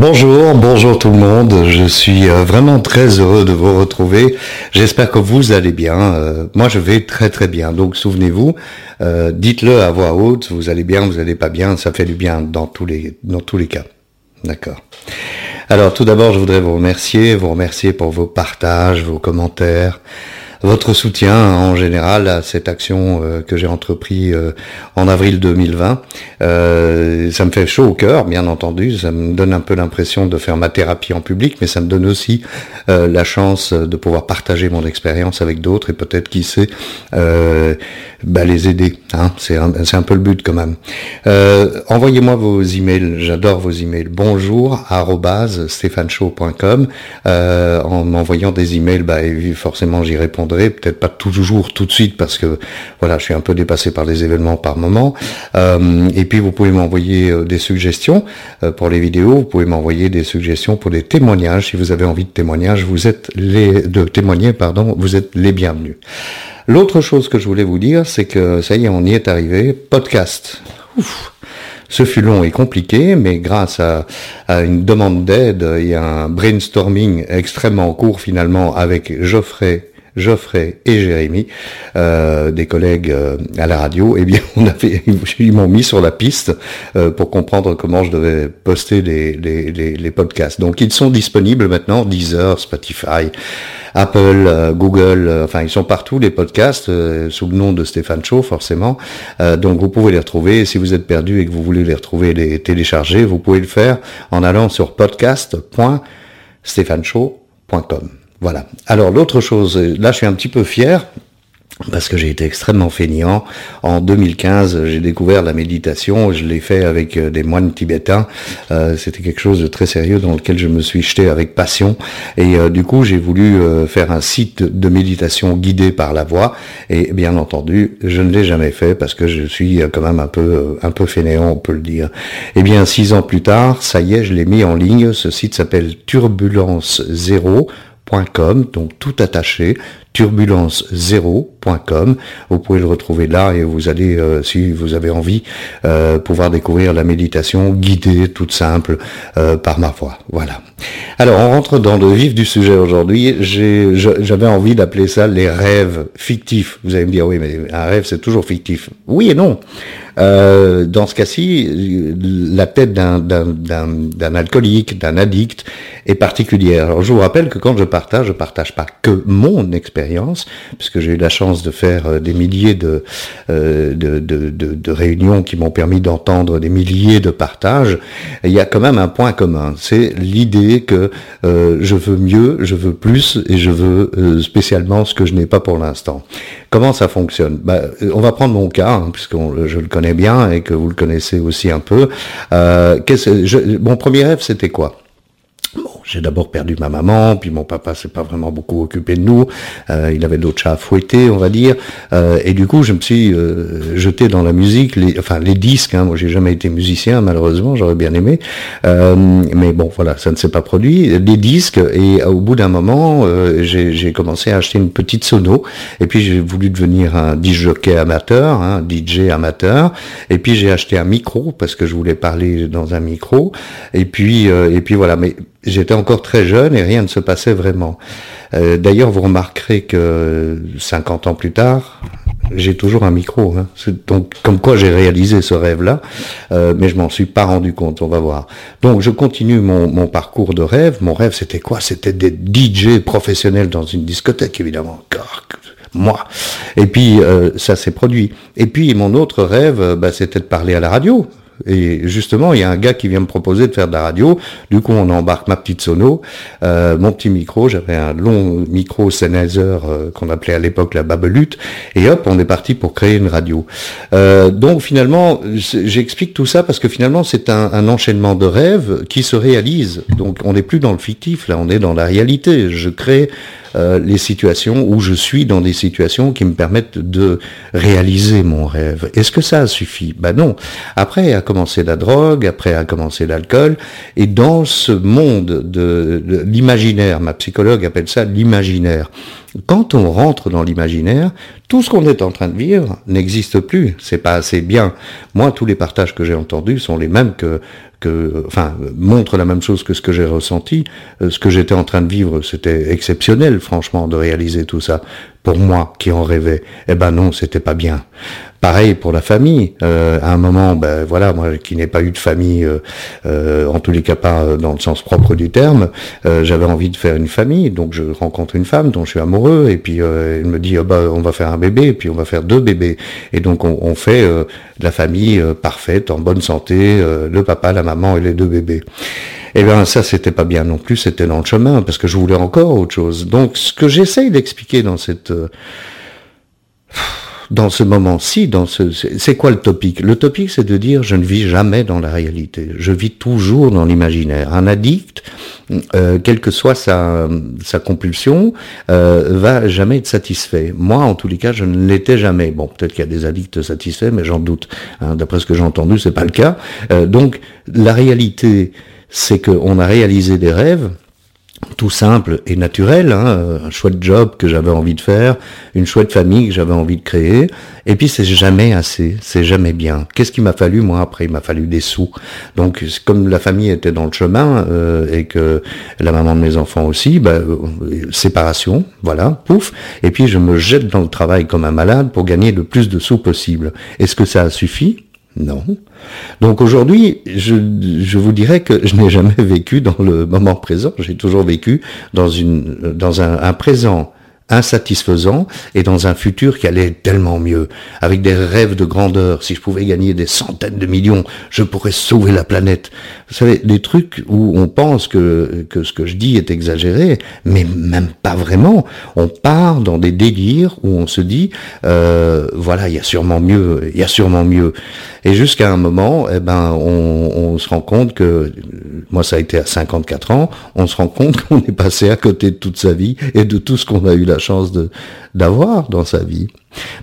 Bonjour tout le monde, je suis vraiment très heureux de vous retrouver, j'espère que vous allez bien, moi je vais très très bien, donc souvenez-vous, dites-le à voix haute, vous allez bien, vous allez pas bien, ça fait du bien dans tous les cas, d'accord. Alors tout d'abord je voudrais vous remercier pour vos partages, vos commentaires, votre soutien en général à cette action que j'ai entreprise en avril 2020, ça me fait chaud au cœur, bien entendu, ça me donne un peu l'impression de faire ma thérapie en public, mais ça me donne aussi la chance de pouvoir partager mon expérience avec d'autres et peut-être, qui sait, les aider. Hein, c'est un peu le but quand même. Envoyez-moi vos emails, j'adore vos emails. bonjour@stephanechaud.com en m'envoyant des emails, forcément j'y réponds. Peut-être pas toujours tout de suite parce que voilà, je suis un peu dépassé par les événements par moment. Et puis vous pouvez m'envoyer des suggestions pour les vidéos, vous pouvez m'envoyer des suggestions pour des témoignages. Si vous avez envie de témoignages, vous êtes les bienvenus. L'autre chose que je voulais vous dire, c'est que ça y est, on y est arrivé. Podcast. Ouf. Ce fut long et compliqué, mais grâce à une demande d'aide et à un brainstorming extrêmement court finalement avec Geoffrey et Jérémy, des collègues à la radio, ils m'ont mis sur la piste pour comprendre comment je devais poster les podcasts. Donc ils sont disponibles maintenant, Deezer, Spotify, Apple, Google, ils sont partout les podcasts sous le nom de Stéphane Chaud forcément. Donc vous pouvez les retrouver. Si vous êtes perdu et que vous voulez les retrouver, les télécharger, vous pouvez le faire en allant sur podcast.stephanechaud.com. Voilà. Alors l'autre chose, là je suis un petit peu fier parce que j'ai été extrêmement fainéant. En 2015, j'ai découvert la méditation, je l'ai fait avec des moines tibétains. C'était quelque chose de très sérieux dans lequel je me suis jeté avec passion. Et du coup, j'ai voulu faire un site de méditation guidé par la voix. Et bien entendu, je ne l'ai jamais fait parce que je suis quand même un peu fainéant, on peut le dire. Et bien, 6 ans plus tard, ça y est, je l'ai mis en ligne. Ce site s'appelle Turbulence Zéro. Donc tout attaché, turbulence0.com. Vous pouvez le retrouver là et vous allez, si vous avez envie, pouvoir découvrir la méditation guidée, toute simple, par ma voix. Voilà. Alors on rentre dans le vif du sujet aujourd'hui. J'avais envie d'appeler ça les rêves fictifs. Vous allez me dire, oui, mais un rêve c'est toujours fictif. Oui et non. Dans ce cas-ci, la tête d'un alcoolique, d'un addict est particulière. Alors, je vous rappelle que quand je partage pas que mon expérience, puisque j'ai eu la chance de faire des milliers de réunions qui m'ont permis d'entendre des milliers de partages. Il y a quand même un point commun, c'est l'idée que je veux mieux, je veux plus et je veux spécialement ce que je n'ai pas pour l'instant. Comment ça fonctionne ? On va prendre mon cas, hein, puisque je le connais bien et que vous le connaissez aussi un peu. Mon premier rêve, c'était quoi ? J'ai d'abord perdu ma maman, puis mon papa s'est pas vraiment beaucoup occupé de nous. Il avait d'autres chats à fouetter, on va dire. Et du coup, je me suis jeté dans la musique, les disques. Hein. Moi, j'ai jamais été musicien, malheureusement. J'aurais bien aimé, mais bon, voilà, ça ne s'est pas produit. Les disques. Et au bout d'un moment, j'ai commencé à acheter une petite sono. Et puis, j'ai voulu devenir un DJ amateur, Et puis, j'ai acheté un micro parce que je voulais parler dans un micro. Et puis voilà, mais j'étais encore très jeune et rien ne se passait vraiment. D'ailleurs, vous remarquerez que 50 ans plus tard, j'ai toujours un micro. Hein. Donc, comme quoi j'ai réalisé ce rêve-là, mais je m'en suis pas rendu compte, on va voir. Donc, je continue mon parcours de rêve. Mon rêve, c'était quoi ? C'était d'être DJ professionnel dans une discothèque, évidemment. Moi. Et puis, ça s'est produit. Et puis, mon autre rêve, c'était de parler à la radio. Et justement, il y a un gars qui vient me proposer de faire de la radio. Du coup, on embarque ma petite sono, mon petit micro. J'avais un long micro Sennheiser qu'on appelait à l'époque la Babelutte. Et hop, on est parti pour créer une radio. Donc finalement, j'explique tout ça parce que finalement, c'est un enchaînement de rêves qui se réalise. Donc on n'est plus dans le fictif, là, on est dans la réalité. Je crée les situations où je suis dans des situations qui me permettent de réaliser mon rêve. Est-ce que ça suffit ? Non. Après, à commencé la drogue, après a commencé l'alcool, et dans ce monde de l'imaginaire, ma psychologue appelle ça l'imaginaire. Quand on rentre dans l'imaginaire, tout ce qu'on est en train de vivre n'existe plus, c'est pas assez bien. Moi, tous les partages que j'ai entendus sont les mêmes que montre la même chose que ce que j'ai ressenti. Ce que j'étais en train de vivre, c'était exceptionnel, franchement, de réaliser tout ça. Pour moi, qui en rêvais, non, c'était pas bien. Pareil pour la famille. À un moment, moi qui n'ai pas eu de famille, en tous les cas pas dans le sens propre du terme, j'avais envie de faire une famille, donc je rencontre une femme dont je suis amoureux, et puis elle me dit on va faire un bébé, et puis on va faire 2 bébés, et donc on fait la famille parfaite, en bonne santé, le papa, la maman et les 2 bébés. Et ça c'était pas bien non plus, c'était dans le chemin, parce que je voulais encore autre chose. Donc ce que j'essaye d'expliquer dans cette... dans ce moment-ci, c'est quoi le topic ? Le topic, c'est de dire, je ne vis jamais dans la réalité. Je vis toujours dans l'imaginaire. Un addict, quelle que soit sa compulsion, va jamais être satisfait. Moi, en tous les cas, je ne l'étais jamais. Bon, peut-être qu'il y a des addicts satisfaits, mais j'en doute. D'après ce que j'ai entendu, c'est pas le cas. Donc, la réalité, c'est qu'on a réalisé des rêves, tout simple et naturel, un chouette job que j'avais envie de faire, une chouette famille que j'avais envie de créer, et puis c'est jamais assez, c'est jamais bien. Qu'est-ce qu'il m'a fallu, moi, après ? Il m'a fallu des sous. Donc, comme la famille était dans le chemin, et que la maman de mes enfants aussi, séparation, voilà, pouf, et puis je me jette dans le travail comme un malade pour gagner le plus de sous possible. Est-ce que ça a suffi ? Non. Donc aujourd'hui, je vous dirais que je n'ai jamais vécu dans le moment présent, j'ai toujours vécu dans un présent insatisfaisant et dans un futur qui allait tellement mieux, avec des rêves de grandeur. Si je pouvais gagner des centaines de millions, je pourrais sauver la planète. Vous savez, des trucs où on pense que ce que je dis est exagéré, mais même pas vraiment. On part dans des délires où on se dit il y a sûrement mieux, il y a sûrement mieux. Et jusqu'à un moment, on se rend compte que, moi ça a été à 54 ans, on se rend compte qu'on est passé à côté de toute sa vie et de tout ce qu'on a eu la chance d'avoir dans sa vie.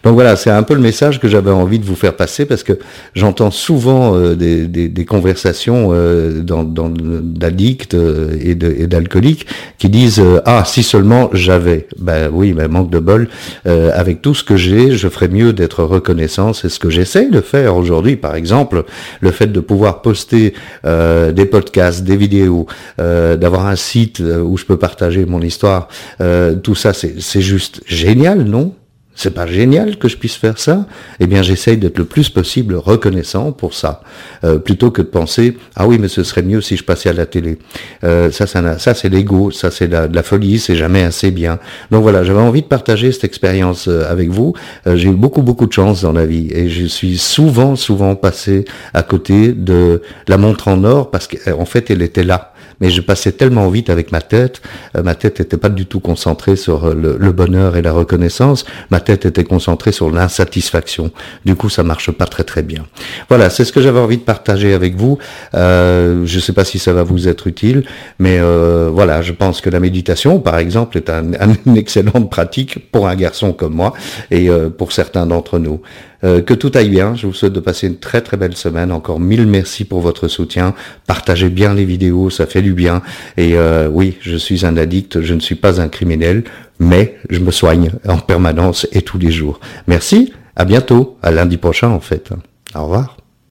Donc voilà, c'est un peu le message que j'avais envie de vous faire passer, parce que j'entends souvent des conversations d'addicts et d'alcooliques qui disent si seulement j'avais. Manque de bol, avec tout ce que j'ai, je ferais mieux d'être reconnaissant. C'est ce que j'essaye de faire aujourd'hui, par exemple, le fait de pouvoir poster des podcasts, des vidéos, d'avoir un site où je peux partager mon histoire, tout ça c'est juste génial, non ? C'est pas génial que je puisse faire ça ? J'essaye d'être le plus possible reconnaissant pour ça, plutôt que de penser « Ah oui, mais ce serait mieux si je passais à la télé. » Ça, c'est l'ego, ça, c'est de la folie, c'est jamais assez bien. Donc voilà, j'avais envie de partager cette expérience avec vous. J'ai eu beaucoup, beaucoup de chance dans la vie, et je suis souvent passé à côté de la montre en or, parce qu'en fait, elle était là. Mais je passais tellement vite avec ma tête. Ma tête n'était pas du tout concentrée sur le bonheur et la reconnaissance. Ma tête était concentrée sur l'insatisfaction. Du coup, ça marche pas très très bien. Voilà, c'est ce que j'avais envie de partager avec vous. Je sais pas si ça va vous être utile, mais je pense que la méditation, par exemple, est une excellente pratique pour un garçon comme moi et pour certains d'entre nous. Que tout aille bien, je vous souhaite de passer une très très belle semaine, encore 1000 merci pour votre soutien, partagez bien les vidéos, ça fait du bien, et oui, je suis un addict, je ne suis pas un criminel, mais je me soigne en permanence et tous les jours. Merci, à bientôt, à lundi prochain en fait, au revoir.